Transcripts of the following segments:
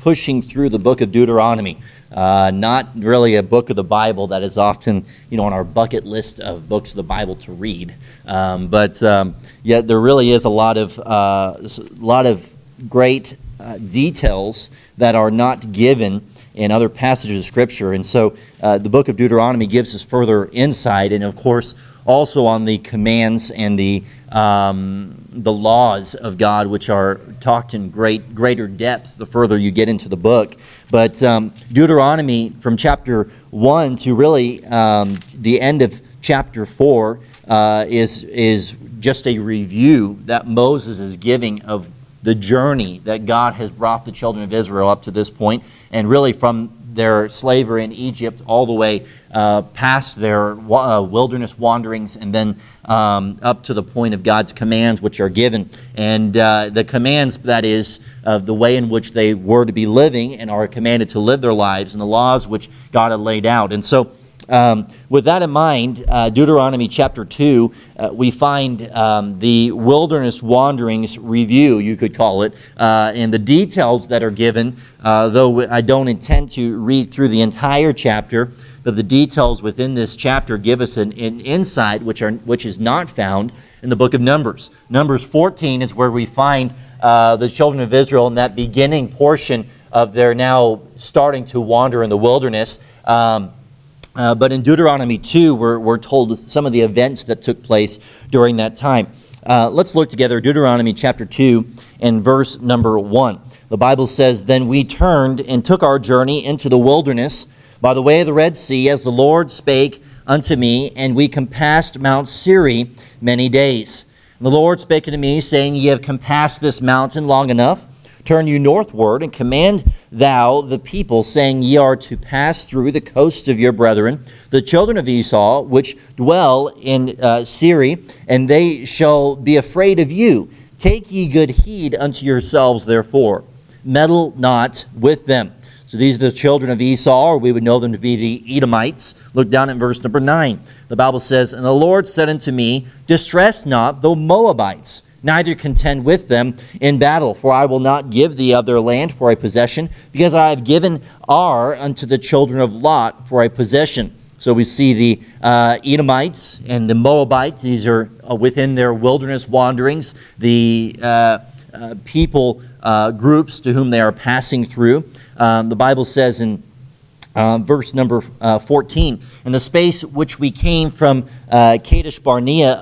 pushing through the book of Deuteronomy. Not really a book of the Bible that is often, on our bucket list of books of the Bible to read. Yet there really is a lot of great details that are not given in other passages of Scripture. And so the book of Deuteronomy gives us further insight, and of course also on the commands and the laws of God, which are talked in greater depth the further you get into the book. But Deuteronomy, from chapter 1 to really the end of chapter 4, is just a review that Moses is giving of the journey that God has brought the children of Israel up to this point, and really from their slavery in Egypt all the way past their wilderness wanderings, and then up to the point of God's commands, which are given. And the commands, that is, of the way in which they were to be living and are commanded to live their lives, and the laws which God had laid out. And so with that in mind, Deuteronomy chapter 2, we find the wilderness wanderings review, you could call it, and the details that are given, though I don't intend to read through the entire chapter, but the details within this chapter give us an insight which is not found in the book of Numbers. Numbers 14 is where we find the children of Israel in that beginning portion of their now starting to wander in the wilderness. But in Deuteronomy 2, we're told some of the events that took place during that time. Let's look together, Deuteronomy chapter 2 and verse number 1. The Bible says, "Then we turned and took our journey into the wilderness by the way of the Red Sea, as the Lord spake unto me, and we compassed Mount Seir many days. And the Lord spake unto me, saying, Ye have compassed this mountain long enough. Turn you northward, and command thou the people, saying, Ye are to pass through the coasts of your brethren, the children of Esau, which dwell in Seir, and they shall be afraid of you. Take ye good heed unto yourselves, therefore. Meddle not with them." So these are the children of Esau, or we would know them to be the Edomites. Look down at verse number 9. The Bible says, "And the Lord said unto me, Distress not the Moabites, neither contend with them in battle, for I will not give thee of their land for a possession, because I have given Ar unto the children of Lot for a possession." So we see the Edomites and the Moabites. These are within their wilderness wanderings, the people groups to whom they are passing through. The Bible says in verse number 14, "In the space which we came from Kadesh Barnea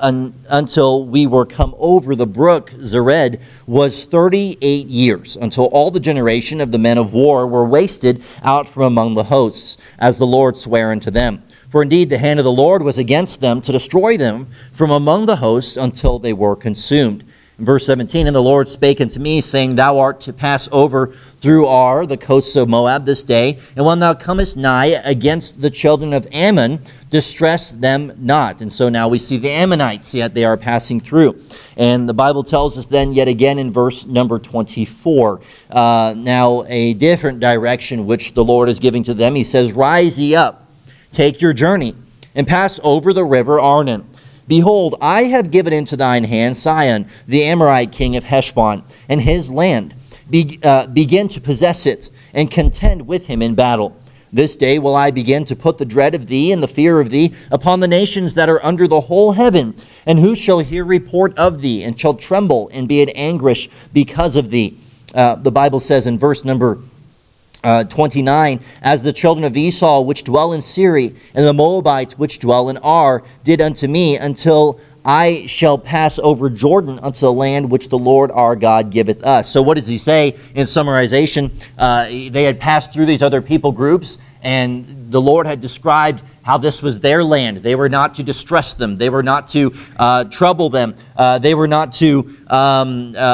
until we were come over the brook Zered was 38 years, until all the generation of the men of war were wasted out from among the hosts, as the Lord sware unto them. For indeed the hand of the Lord was against them to destroy them from among the hosts until they were consumed." Verse 17, "And the Lord spake unto me, saying, Thou art to pass over through Ar, the coasts of Moab, this day. And when thou comest nigh against the children of Ammon, distress them not." And so now we see the Ammonites, yet they are passing through. And the Bible tells us then yet again in verse number 24, now a different direction which the Lord is giving to them. He says, "Rise ye up, take your journey, and pass over the river Arnon. Behold, I have given into thine hand Sihon, the Amorite king of Heshbon, and his land. Begin to possess it, and contend with him in battle. This day will I begin to put the dread of thee and the fear of thee upon the nations that are under the whole heaven, and who shall hear report of thee, and shall tremble and be in anguish because of thee." The Bible says in verse number 29, "As the children of Esau which dwell in Seir, and the Moabites which dwell in Ar did unto me, until I shall pass over Jordan unto the land which the Lord our God giveth us." So what does he say in summarization? They had passed through these other people groups, and the Lord had described how this was their land. They were not to distress them. They were not to trouble them. They were not to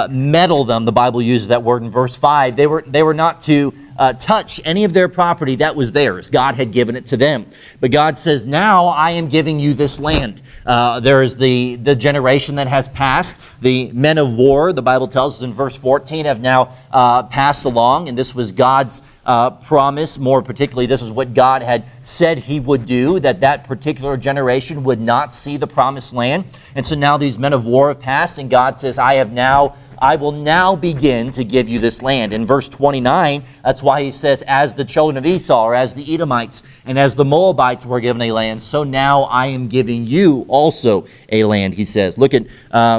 meddle them. The Bible uses that word in verse 5. They were not to touch any of their property that was theirs. God had given it to them. But God says, now I am giving you this land. There is the generation that has passed. The men of war, the Bible tells us in verse 14, have now passed along, and this was God's promise. More particularly, this is what God had said he would do, that particular generation would not see the promised land. And so now these men of war have passed, and God says, I have now I will now begin to give you this land. In verse 29, that's why he says, as the children of Esau, or as the Edomites, and as the Moabites were given a land, so now I am giving you also a land, he says. Look at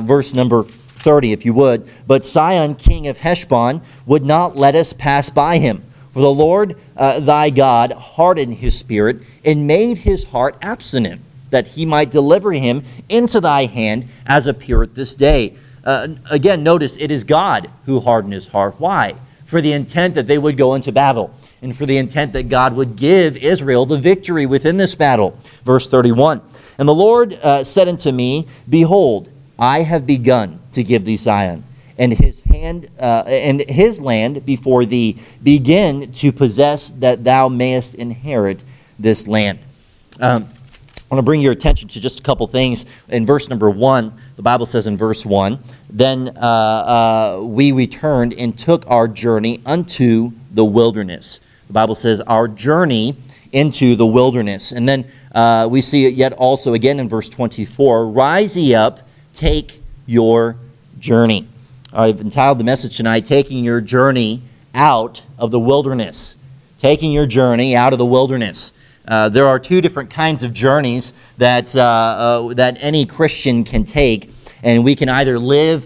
verse number 30, if you would. But Sihon, king of Heshbon, would not let us pass by him. For the Lord thy God hardened his spirit and made his heart obstinate, that he might deliver him into thy hand as appeareth this day. Again, notice it is God who hardened his heart. Why? For the intent that they would go into battle, and for the intent that God would give Israel the victory within this battle. Verse 31, and the Lord said unto me, behold, I have begun to give thee Sihon, and his land before thee. Begin to possess, that thou mayest inherit this land. I want to bring your attention to just a couple things. In verse number 1, the Bible says in verse 1, then we returned and took our journey unto the wilderness. The Bible says our journey into the wilderness. And then we see it yet also again in verse 24, rise ye up, take your journey. I've entitled the message tonight, Taking Your Journey Out of the Wilderness. Taking your journey out of the wilderness. There are two different kinds of journeys that that any Christian can take, and we can either live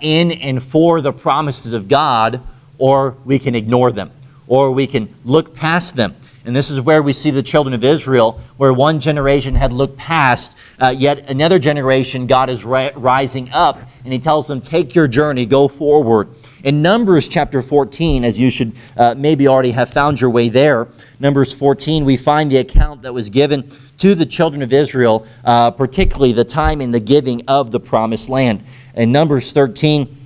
in and for the promises of God, or we can ignore them, or we can look past them. And this is where we see the children of Israel, where one generation had looked past, yet another generation God is rising up, and he tells them, take your journey, go forward. In Numbers chapter 14, as you should maybe already have found your way there, Numbers 14, we find the account that was given to the children of Israel, particularly the time in the giving of the promised land. In Numbers 13,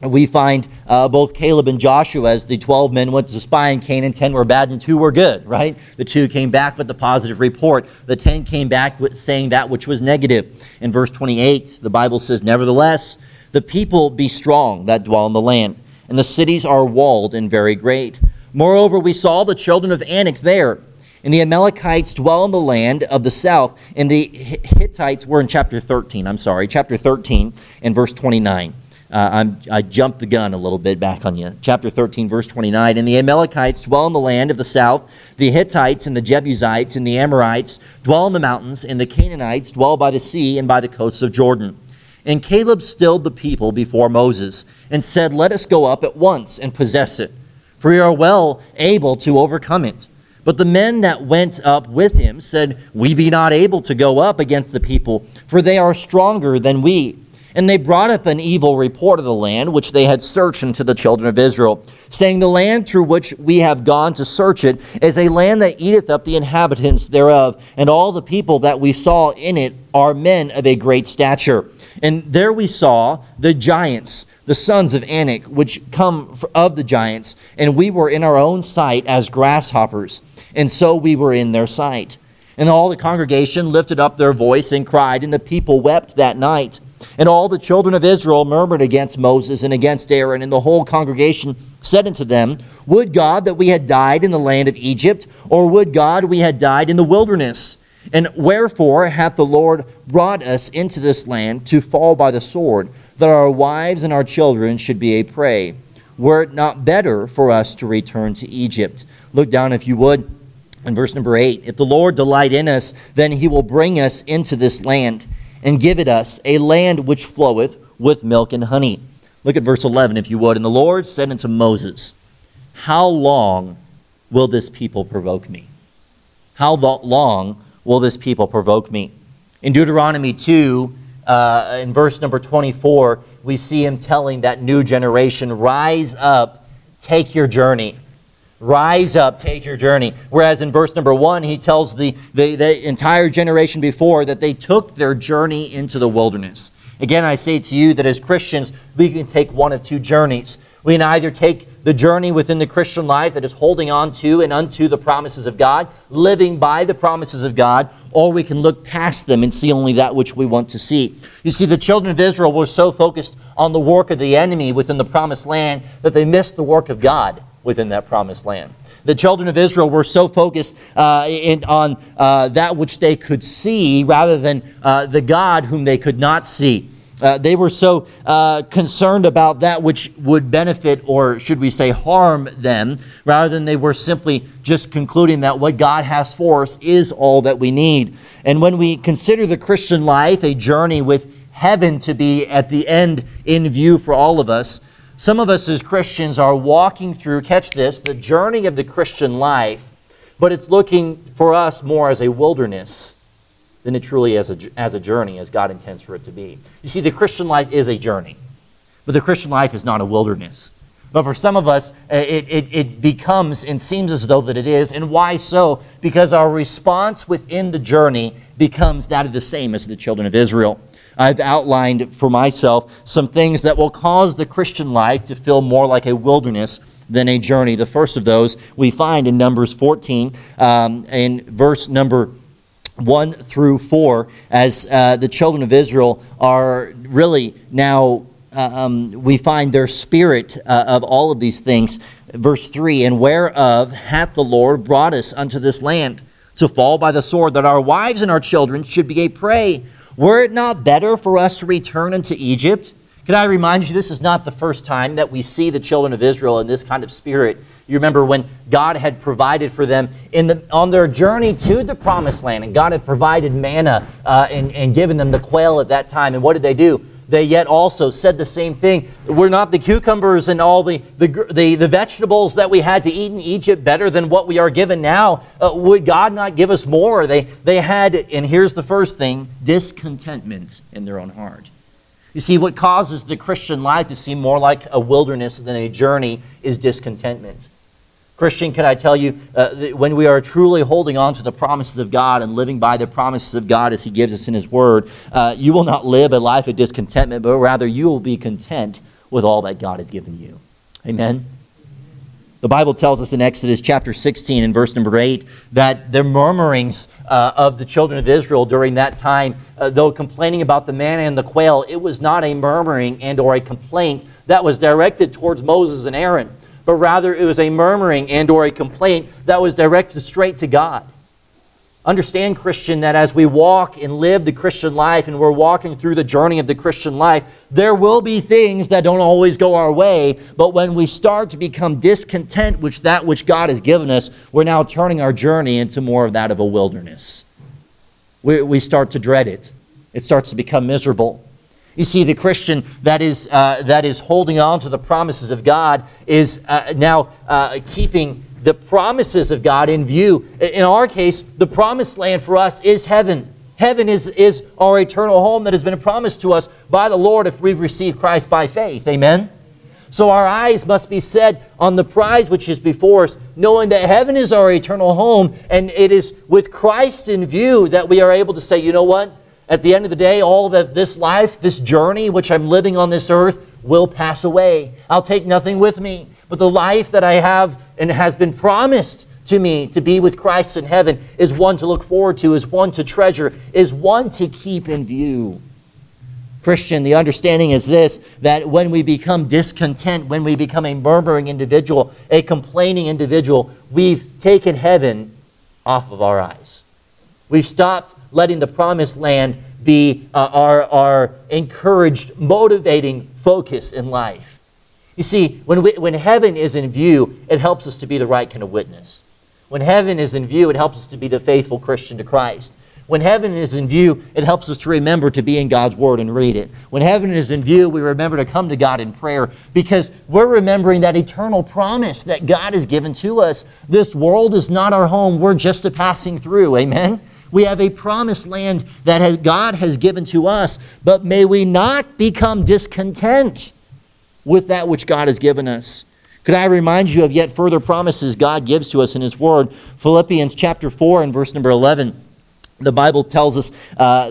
we find both Caleb and Joshua, as the 12 men went to spy in Canaan. 10 were bad and 2 were good, right? The 2 came back with the positive report. The 10 came back with saying that which was negative. In verse 28, the Bible says, nevertheless, the people be strong that dwell in the land, and the cities are walled and very great. Moreover, we saw the children of Anak there, and the Amalekites dwell in the land of the south, and the Hittites were in chapter 13 and verse 29. I jumped the gun a little bit back on you. Chapter 13, verse 29. And the Amalekites dwell in the land of the south. The Hittites and the Jebusites and the Amorites dwell in the mountains. And the Canaanites dwell by the sea and by the coasts of Jordan. And Caleb stilled the people before Moses and said, let us go up at once and possess it, for we are well able to overcome it. But the men that went up with him said, we be not able to go up against the people, for they are stronger than we. And they brought up an evil report of the land, which they had searched unto the children of Israel, saying, the land through which we have gone to search it is a land that eateth up the inhabitants thereof, and all the people that we saw in it are men of a great stature. And there we saw the giants, the sons of Anak, which come of the giants, and we were in our own sight as grasshoppers, and so we were in their sight. And all the congregation lifted up their voice and cried, and the people wept that night. And all the children of Israel murmured against Moses and against Aaron, and the whole congregation said unto them, would God that we had died in the land of Egypt, or would God we had died in the wilderness? And wherefore hath the Lord brought us into this land to fall by the sword, that our wives and our children should be a prey? Were it not better for us to return to Egypt? Look down, if you would, in verse number 8. If the Lord delight in us, then he will bring us into this land, and give it us, a land which floweth with milk and honey. Look at verse 11, if you would. And the Lord said unto Moses, how long will this people provoke me? How long will this people provoke me? In Deuteronomy 2, in verse number 24, we see him telling that new generation, rise up, take your journey. Rise up, take your journey. Whereas in verse number 1, he tells the entire generation before that they took their journey into the wilderness. Again, I say to you that as Christians, we can take one of two journeys. We can either take the journey within the Christian life that is holding on to and unto the promises of God, living by the promises of God, or we can look past them and see only that which we want to see. You see, the children of Israel were so focused on the work of the enemy within the promised land that they missed the work of God within that promised land. The children of Israel were so focused on that which they could see rather than the God whom they could not see. They were so concerned about that which would benefit, or should we say harm them, rather than they were simply just concluding that what God has for us is all that we need. And when we consider the Christian life a journey with heaven to be at the end in view for all of us, some of us as Christians are walking through, catch this, the journey of the Christian life, but it's looking for us more as a wilderness than it truly is as a journey, as God intends for it to be. You see, the Christian life is a journey, but the Christian life is not a wilderness. But for some of us, it becomes and seems as though that it is. And why so? Because our response within the journey becomes that of the same as the children of Israel. I've outlined for myself some things that will cause the Christian life to feel more like a wilderness than a journey. The first of those we find in Numbers 14, in verse number 1 through 4, as the children of Israel are really now, we find their spirit of all of these things. Verse 3, and whereof hath the Lord brought us unto this land to fall by the sword, that our wives and our children should be a prey. Were it not better for us to return unto Egypt? Can I remind you, this is not the first time that we see the children of Israel in this kind of spirit. You remember when God had provided for them on their journey to the promised land, and God had provided manna and given them the quail at that time. And what did they do? They yet also said the same thing. Were not the cucumbers and all the vegetables that we had to eat in Egypt better than what we are given now? Would God not give us more? They had, and here's the first thing, discontentment in their own heart. You see, what causes the Christian life to seem more like a wilderness than a journey is discontentment. Christian, can I tell you, when we are truly holding on to the promises of God and living by the promises of God as He gives us in His Word, you will not live a life of discontentment, but rather you will be content with all that God has given you. Amen? The Bible tells us in Exodus chapter 16 and verse number 8 that the murmurings of the children of Israel during that time, though complaining about the manna and the quail, it was not a murmuring and or a complaint that was directed towards Moses and Aaron, but rather it was a murmuring and or a complaint that was directed straight to God. Understand, Christian, that as we walk and live the Christian life and we're walking through the journey of the Christian life, there will be things that don't always go our way, but when we start to become discontent with that which God has given us, we're now turning our journey into more of that of a wilderness. We start to dread it. It starts to become miserable. You see, the Christian that is holding on to the promises of God is now keeping the promises of God in view. In our case, the promised land for us is heaven. Heaven is our eternal home that has been promised to us by the Lord if we've received Christ by faith. Amen? So our eyes must be set on the prize which is before us, knowing that heaven is our eternal home, and it is with Christ in view that we are able to say, you know what? At the end of the day, all that this life, this journey which I'm living on this earth will pass away. I'll take nothing with me. But the life that I have and has been promised to me to be with Christ in heaven is one to look forward to, is one to treasure, is one to keep in view. Christian, the understanding is this, that when we become discontent, when we become a murmuring individual, a complaining individual, we've taken heaven off of our eyes. We've stopped letting the promised land be our encouraged, motivating focus in life. You see, when heaven is in view, it helps us to be the right kind of witness. When heaven is in view, it helps us to be the faithful Christian to Christ. When heaven is in view, it helps us to remember to be in God's Word and read it. When heaven is in view, we remember to come to God in prayer because we're remembering that eternal promise that God has given to us. This world is not our home. We're just a passing through. Amen? We have a promised land that God has given to us, but may we not become discontent with that which God has given us. Could I remind you of yet further promises God gives to us in His Word? Philippians chapter 4 and verse number 11. The Bible tells us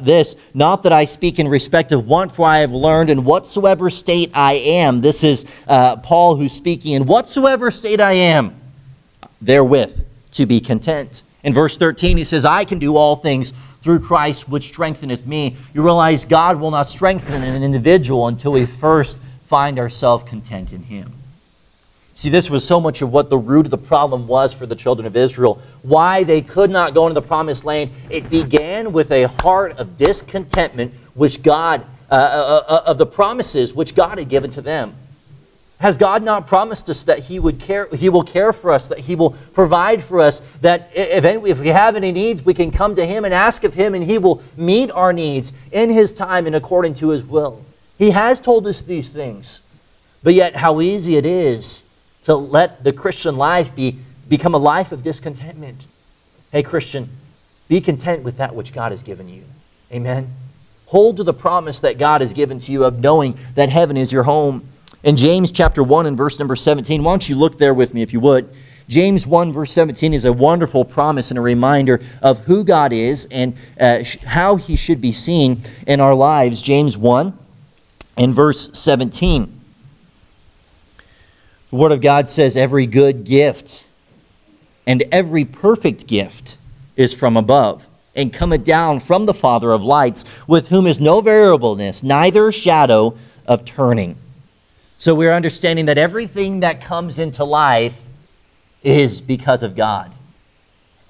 this, not that I speak in respect of want, for I have learned in whatsoever state I am. This is Paul who's speaking. In whatsoever state I am, therewith to be content. In verse 13, he says, I can do all things through Christ which strengtheneth me. You realize God will not strengthen an individual until we first find ourselves content in Him. See, this was so much of what the root of the problem was for the children of Israel. Why they could not go into the promised land, it began with a heart of discontentment, which God of the promises which God had given to them. Has God not promised us that He will care for us, that He will provide for us, that if we have any needs, we can come to Him and ask of Him, and He will meet our needs in His time and according to His will? He has told us these things. But yet, how easy it is to let the Christian life become a life of discontentment. Hey, Christian, be content with that which God has given you. Amen? Hold to the promise that God has given to you of knowing that heaven is your home. In James chapter 1 and verse number 17, why don't you look there with me if you would. James 1 verse 17 is a wonderful promise and a reminder of who God is and how He should be seen in our lives. James 1 and verse 17. The Word of God says, "Every good gift and every perfect gift is from above and cometh down from the Father of lights, with whom is no variableness, neither shadow of turning." So we're understanding that everything that comes into life is because of God.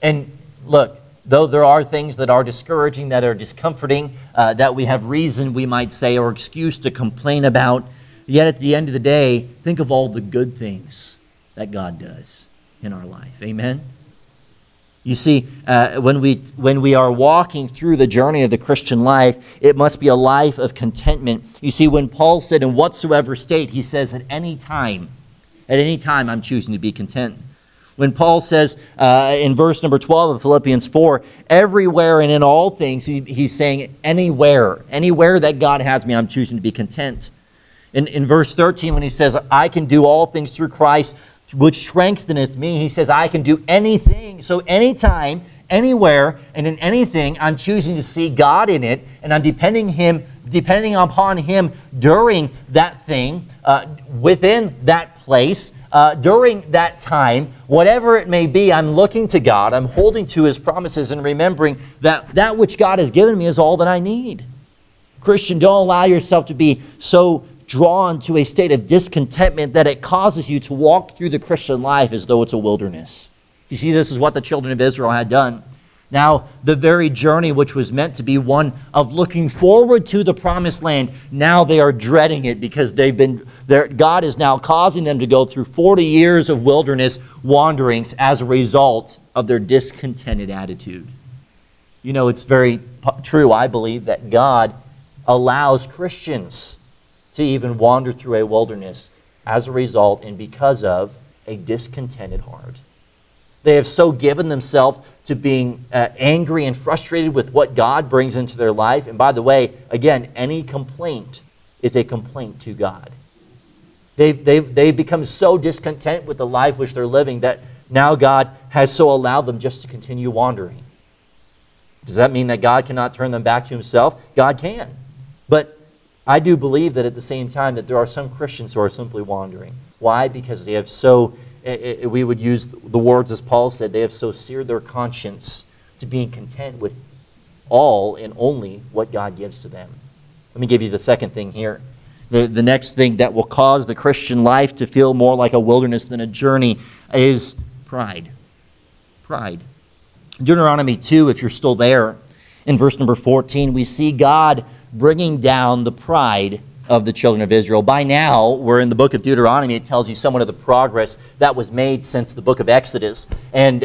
And look, though there are things that are discouraging, that are discomforting, that we have reason, we might say, or excuse to complain about, yet at the end of the day, think of all the good things that God does in our life. Amen? You see, when we are walking through the journey of the Christian life, it must be a life of contentment. You see, when Paul said, in whatsoever state, he says, at any time I'm choosing to be content. When Paul says in verse number 12 of Philippians 4, everywhere and in all things, he's saying anywhere that God has me, I'm choosing to be content. In verse 13, when he says, I can do all things through Christ which strengtheneth me. He says, I can do anything. So anytime, anywhere, and in anything, I'm choosing to see God in it, and I'm depending upon Him during that thing, within that place, during that time, whatever it may be, I'm looking to God, I'm holding to His promises and remembering that that which God has given me is all that I need. Christian, don't allow yourself to be so drawn to a state of discontentment that it causes you to walk through the Christian life as though it's a wilderness. You see, this is what the children of Israel had done. Now, the very journey which was meant to be one of looking forward to the promised land, now they are dreading it because God is now causing them to go through 40 years of wilderness wanderings as a result of their discontented attitude. You know, it's very true, I believe, that God allows Christians to even wander through a wilderness as a result and because of a discontented heart. They have so given themselves to being angry and frustrated with what God brings into their life. And by the way, again, any complaint is a complaint to God. They've become so discontent with the life which they're living that now God has so allowed them just to continue wandering. Does that mean that God cannot turn them back to Himself? God can. But I do believe that at the same time that there are some Christians who are simply wandering. Why? Because they have so, we would use the words as Paul said, they have so seared their conscience to being content with all and only what God gives to them. Let me give you the second thing here. The next thing that will cause the Christian life to feel more like a wilderness than a journey is pride. Pride. Deuteronomy 2, if you're still there, in verse number 14, we see God bringing down the pride of the children of Israel. By now, we're in the book of Deuteronomy. It tells you somewhat of the progress that was made since the book of Exodus. And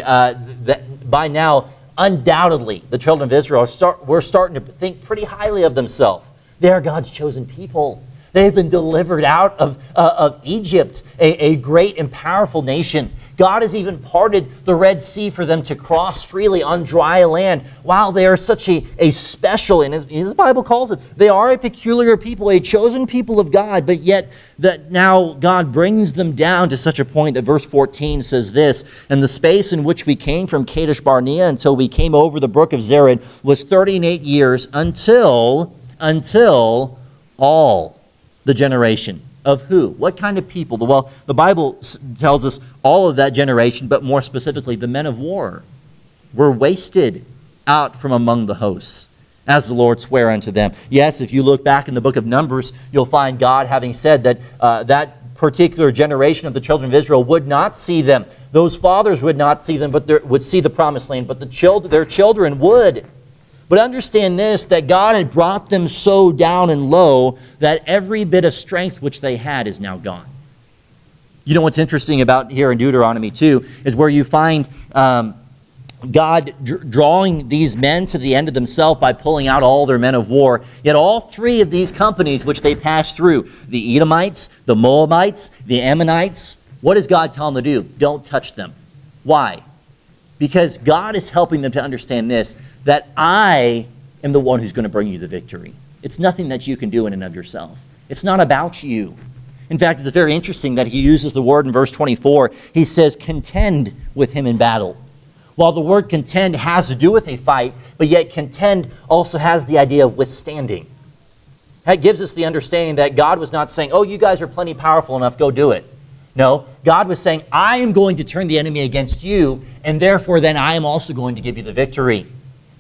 by now, undoubtedly, the children of Israel were starting to think pretty highly of themselves. They are God's chosen people. They have been delivered out of Egypt, a great and powerful nation. God has even parted the Red Sea for them to cross freely on dry land. Wow, they are such a special, and as the Bible calls them, they are a peculiar people, a chosen people of God, but yet that now God brings them down to such a point that verse 14 says this, and the space in which we came from Kadesh Barnea until we came over the brook of Zered was 38 years until all the generation of who? What kind of people? Well, the Bible tells us all of that generation, but more specifically, the men of war were wasted out from among the hosts, as the Lord sware unto them. Yes, if you look back in the book of Numbers, you'll find God having said that that particular generation of the children of Israel would not see them. Those fathers would not see them, but would see the promised land, but their children would. But understand this, that God had brought them so down and low that every bit of strength which they had is now gone. You know what's interesting about here in Deuteronomy 2 is where you find God drawing these men to the end of themselves by pulling out all their men of war. Yet all three of these companies which they passed through, the Edomites, the Moabites, the Ammonites, what does God tell them to do? Don't touch them. Why? Because God is helping them to understand this, that I am the one who's going to bring you the victory. It's nothing that you can do in and of yourself. It's not about you. In fact, it's very interesting that he uses the word in verse 24. He says, contend with him in battle. While the word contend has to do with a fight, but yet contend also has the idea of withstanding. That gives us the understanding that God was not saying, oh, you guys are plenty powerful enough, go do it. No, God was saying, I am going to turn the enemy against you, and therefore then I am also going to give you the victory.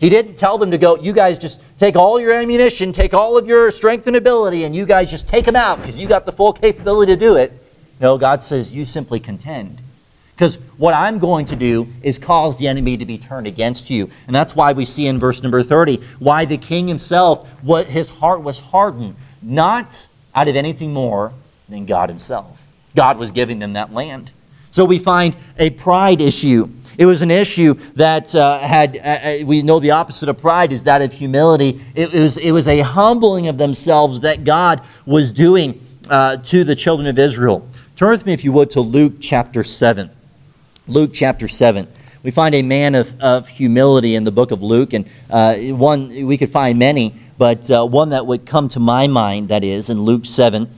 He didn't tell them to go, you guys just take all your ammunition, take all of your strength and ability, and you guys just take them out because you got the full capability to do it. No, God says, you simply contend. Because what I'm going to do is cause the enemy to be turned against you. And that's why we see in verse number 30, why the king himself, what his heart was hardened, not out of anything more than God himself. God was giving them that land. So we find a pride issue. It was an issue that we know the opposite of pride is that of humility. It was a humbling of themselves that God was doing to the children of Israel. Turn with me, if you would, to Luke chapter 7. Luke chapter 7. We find a man of humility in the book of Luke, and one we could find many, but one that would come to my mind, that is, in Luke 7.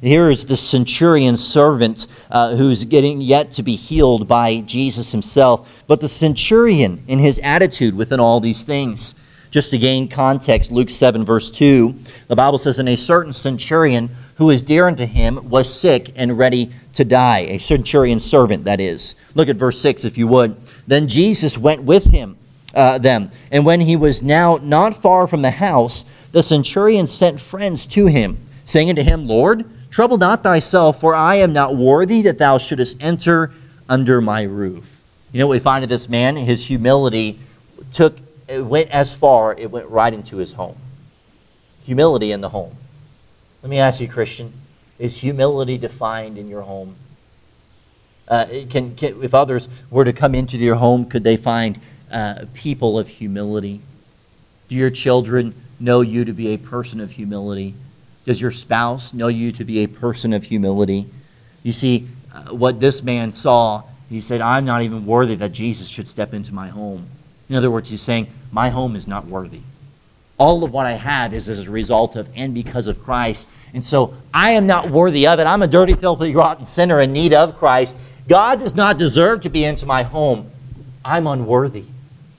Here is the centurion servant who's getting yet to be healed by Jesus himself. But the centurion, in his attitude within all these things, just to gain context, Luke 7, verse 2, the Bible says, and a certain centurion who is dear unto him was sick and ready to die. A centurion servant, that is. Look at verse 6, if you would. Then Jesus went with him, them, and when he was now not far from the house, the centurion sent friends to him, saying unto him, Lord, trouble not thyself, for I am not worthy that thou shouldest enter under my roof. You know what we find of this man? His humility went as far, it went right into his home. Humility in the home. Let me ask you, Christian, is humility defined in your home? If others were to come into your home, could they find people of humility? Do your children know you to be a person of humility? Does your spouse know you to be a person of humility? You see, what this man saw, he said, I'm not even worthy that Jesus should step into my home. In other words, he's saying, my home is not worthy. All of what I have is as a result of and because of Christ. And so I am not worthy of it. I'm a dirty, filthy, rotten sinner in need of Christ. God does not deserve to be into my home. I'm unworthy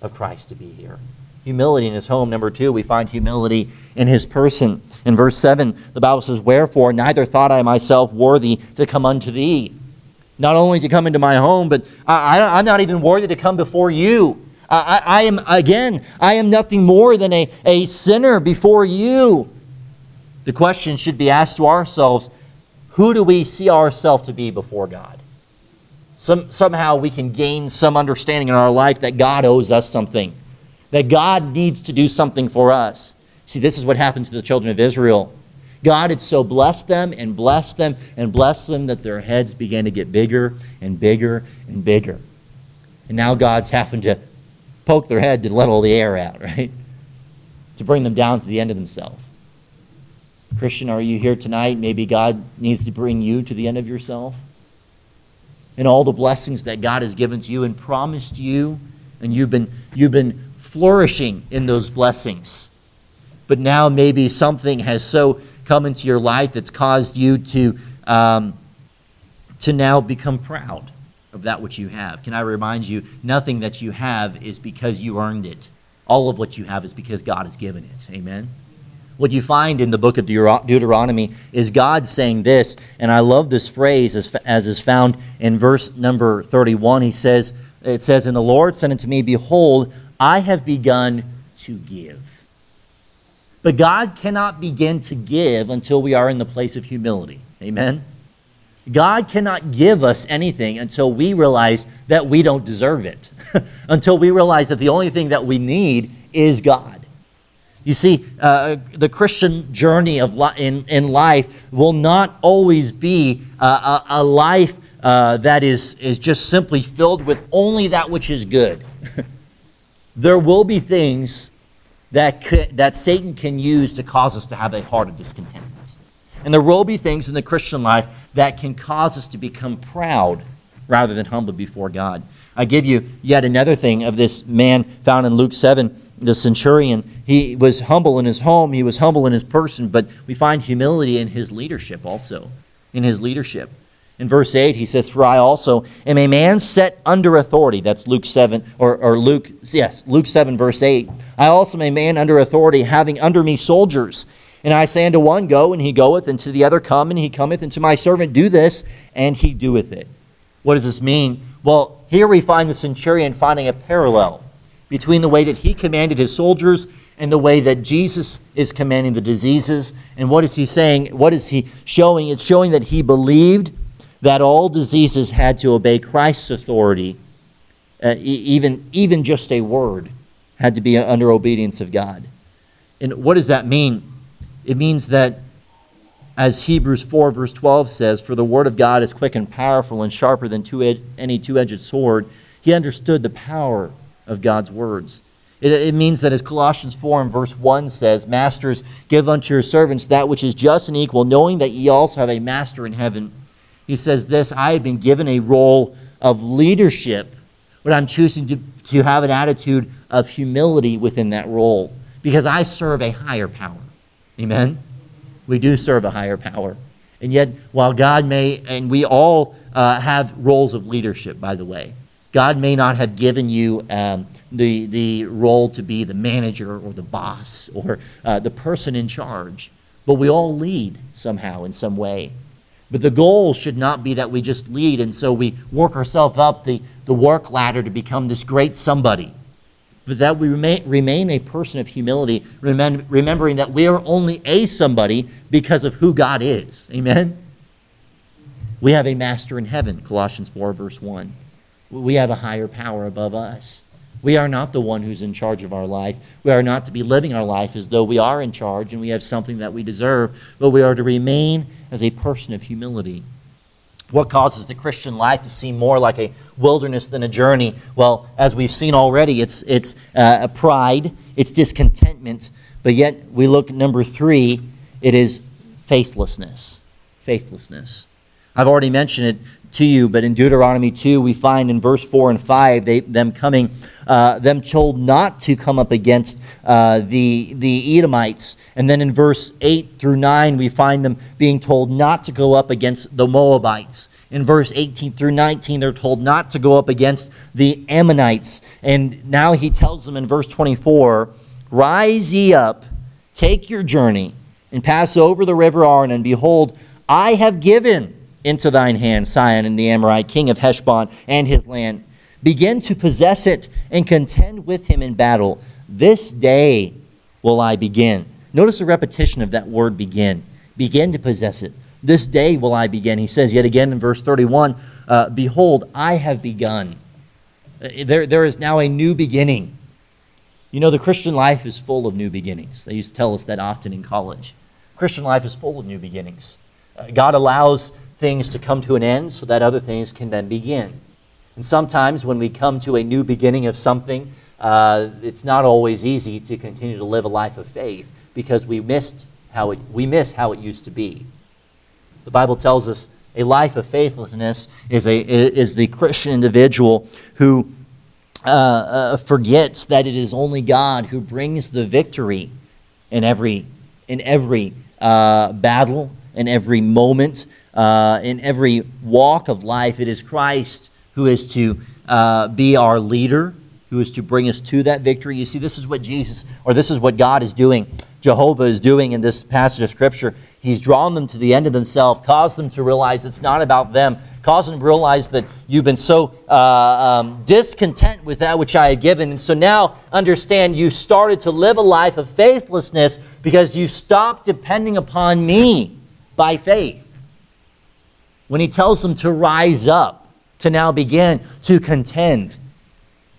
of Christ to be here. Humility in his home. Number two, we find humility in his person. In verse 7, the Bible says, wherefore, neither thought I myself worthy to come unto thee. Not only to come into my home, but I'm not even worthy to come before you. I am nothing more than a sinner before you. The question should be asked to ourselves, who do we see ourselves to be before God? Somehow we can gain some understanding in our life that God owes us something, that God needs to do something for us. See, this is what happened to the children of Israel. God had so blessed them and blessed them and blessed them that their heads began to get bigger and bigger and bigger. And now God's having to poke their head to let all the air out, right? To bring them down to the end of themselves. Christian, are you here tonight? Maybe God needs to bring you to the end of yourself. And all the blessings that God has given to you and promised you, and you've been flourishing in those blessings. But now maybe something has so come into your life that's caused you to now become proud of that which you have. Can I remind you, nothing that you have is because you earned it. All of what you have is because God has given it. Amen? What you find in the book of Deuteronomy is God saying this, and I love this phrase as is found in verse number 31. It says, and the Lord said unto me, behold, I have begun to give. But God cannot begin to give until we are in the place of humility. Amen? God cannot give us anything until we realize that we don't deserve it. Until we realize that the only thing that we need is God. You see, the Christian journey of in life will not always be a life that is just simply filled with only that which is good. There will be things that Satan can use to cause us to have a heart of discontentment. And there will be things in the Christian life that can cause us to become proud rather than humble before God. I give you yet another thing of this man found in Luke 7, the centurion. He was humble in his home. He was humble in his person. But we find humility in his leadership also, in his leadership. In verse 8, he says, "For I also am a man set under authority." That's Luke 7, Luke 7, verse 8. "I also am a man under authority, having under me soldiers. And I say unto one, go, and he goeth, and to the other, come, and he cometh, and to my servant, do this, and he doeth it." What does this mean? Well, here we find the centurion finding a parallel between the way that he commanded his soldiers and the way that Jesus is commanding the diseases. And what is he saying? What is he showing? It's showing that he believed that all diseases had to obey Christ's authority. Even just a word had to be under obedience of God. And what does that mean? It means that, as Hebrews 4 verse 12 says, "For the word of God is quick and powerful and sharper than any two-edged sword." He understood the power of God's words. It means that, as Colossians 4 and verse 1 says, "Masters, give unto your servants that which is just and equal, knowing that ye also have a master in heaven." He says this, "I have been given a role of leadership, but I'm choosing to have an attitude of humility within that role because I serve a higher power." Amen? We do serve a higher power. And yet, while God may, and we all have roles of leadership, by the way, God may not have given you the role to be the manager or the boss or the person in charge, but we all lead somehow in some way. But the goal should not be that we just lead and so we work ourselves up the work ladder to become this great somebody. But that we remain a person of humility, remembering that we are only a somebody because of who God is. Amen? We have a master in heaven, Colossians 4, verse 1. We have a higher power above us. We are not the one who's in charge of our life. We are not to be living our life as though we are in charge and we have something that we deserve, but we are to remain as a person of humility. What causes the Christian life to seem more like a wilderness than a journey? Well, as we've seen already, it's pride, it's discontentment, but yet we look at number 3, it is faithlessness. Faithlessness. I've already mentioned it to you, but in Deuteronomy 2, we find in verse 4 and 5, them told not to come up against the Edomites. And then in verse 8 through 9, we find them being told not to go up against the Moabites. In verse 18 through 19, they're told not to go up against the Ammonites. And now he tells them in verse 24, "Rise ye up, take your journey, and pass over the river Arnon, and behold, I have given into thine hand Sihon and the Amorite, king of Heshbon, and his land. Begin to possess it and contend with him in battle. This day will I begin." Notice the repetition of that word begin. Begin to possess it. This day will I begin. He says yet again in verse 31, "Behold, I have begun." There is now a new beginning. You know, the Christian life is full of new beginnings. They used to tell us that often in college. Christian life is full of new beginnings. God allows things to come to an end so that other things can then begin. And sometimes when we come to a new beginning of something, it's not always easy to continue to live a life of faith because we miss how it used to be. The Bible tells us a life of faithlessness is the Christian individual who forgets that it is only God who brings the victory in every battle. In every moment, in every walk of life, it is Christ who is to be our leader, who is to bring us to that victory. You see, this is what God is doing, Jehovah is doing in this passage of Scripture. He's drawn them to the end of themselves, caused them to realize it's not about them, caused them to realize that you've been so discontent with that which I had given. And so now understand you started to live a life of faithlessness because you stopped depending upon me. By faith. When he tells them to rise up, to now begin to contend,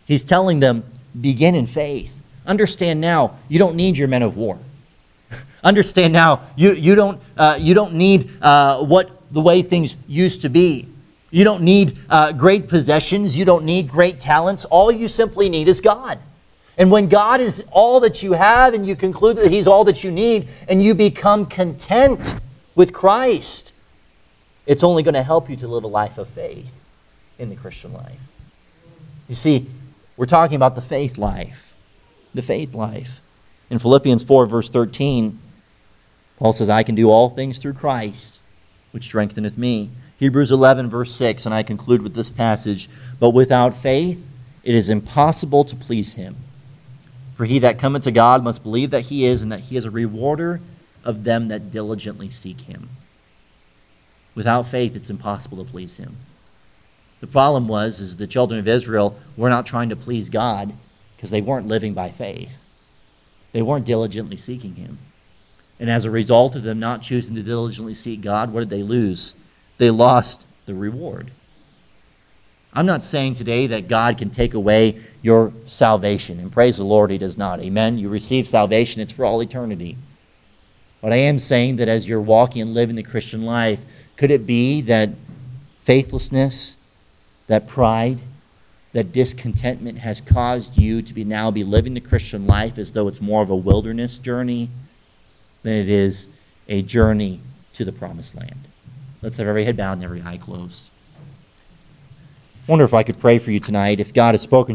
he's telling them, begin in faith. Understand now, you don't need your men of war. Understand now, you don't need what the way things used to be. You don't need great possessions. You don't need great talents. All you simply need is God. And when God is all that you have and you conclude that he's all that you need and you become content with Christ, it's only going to help you to live a life of faith in the Christian life. You see, we're talking about the faith life. The faith life. In Philippians 4, verse 13, Paul says, I can do all things through Christ, which strengtheneth me. Hebrews 11, verse 6, and I conclude with this passage, but without faith it is impossible to please him. For he that cometh to God must believe that he is, and that he is a rewarder of them that diligently seek him. Without faith, it's impossible to please him. The problem is the children of Israel were not trying to please God because they weren't living by faith. They weren't diligently seeking him. And as a result of them not choosing to diligently seek God, what did they lose? They lost the reward. I'm not saying today that God can take away your salvation. And praise the Lord, he does not. Amen? You receive salvation, it's for all eternity. But I am saying that as you're walking and living the Christian life, could it be that faithlessness, that pride, that discontentment has caused you to be living the Christian life as though it's more of a wilderness journey than it is a journey to the promised land? Let's have every head bowed and every eye closed. I wonder if I could pray for you tonight. If God has spoken to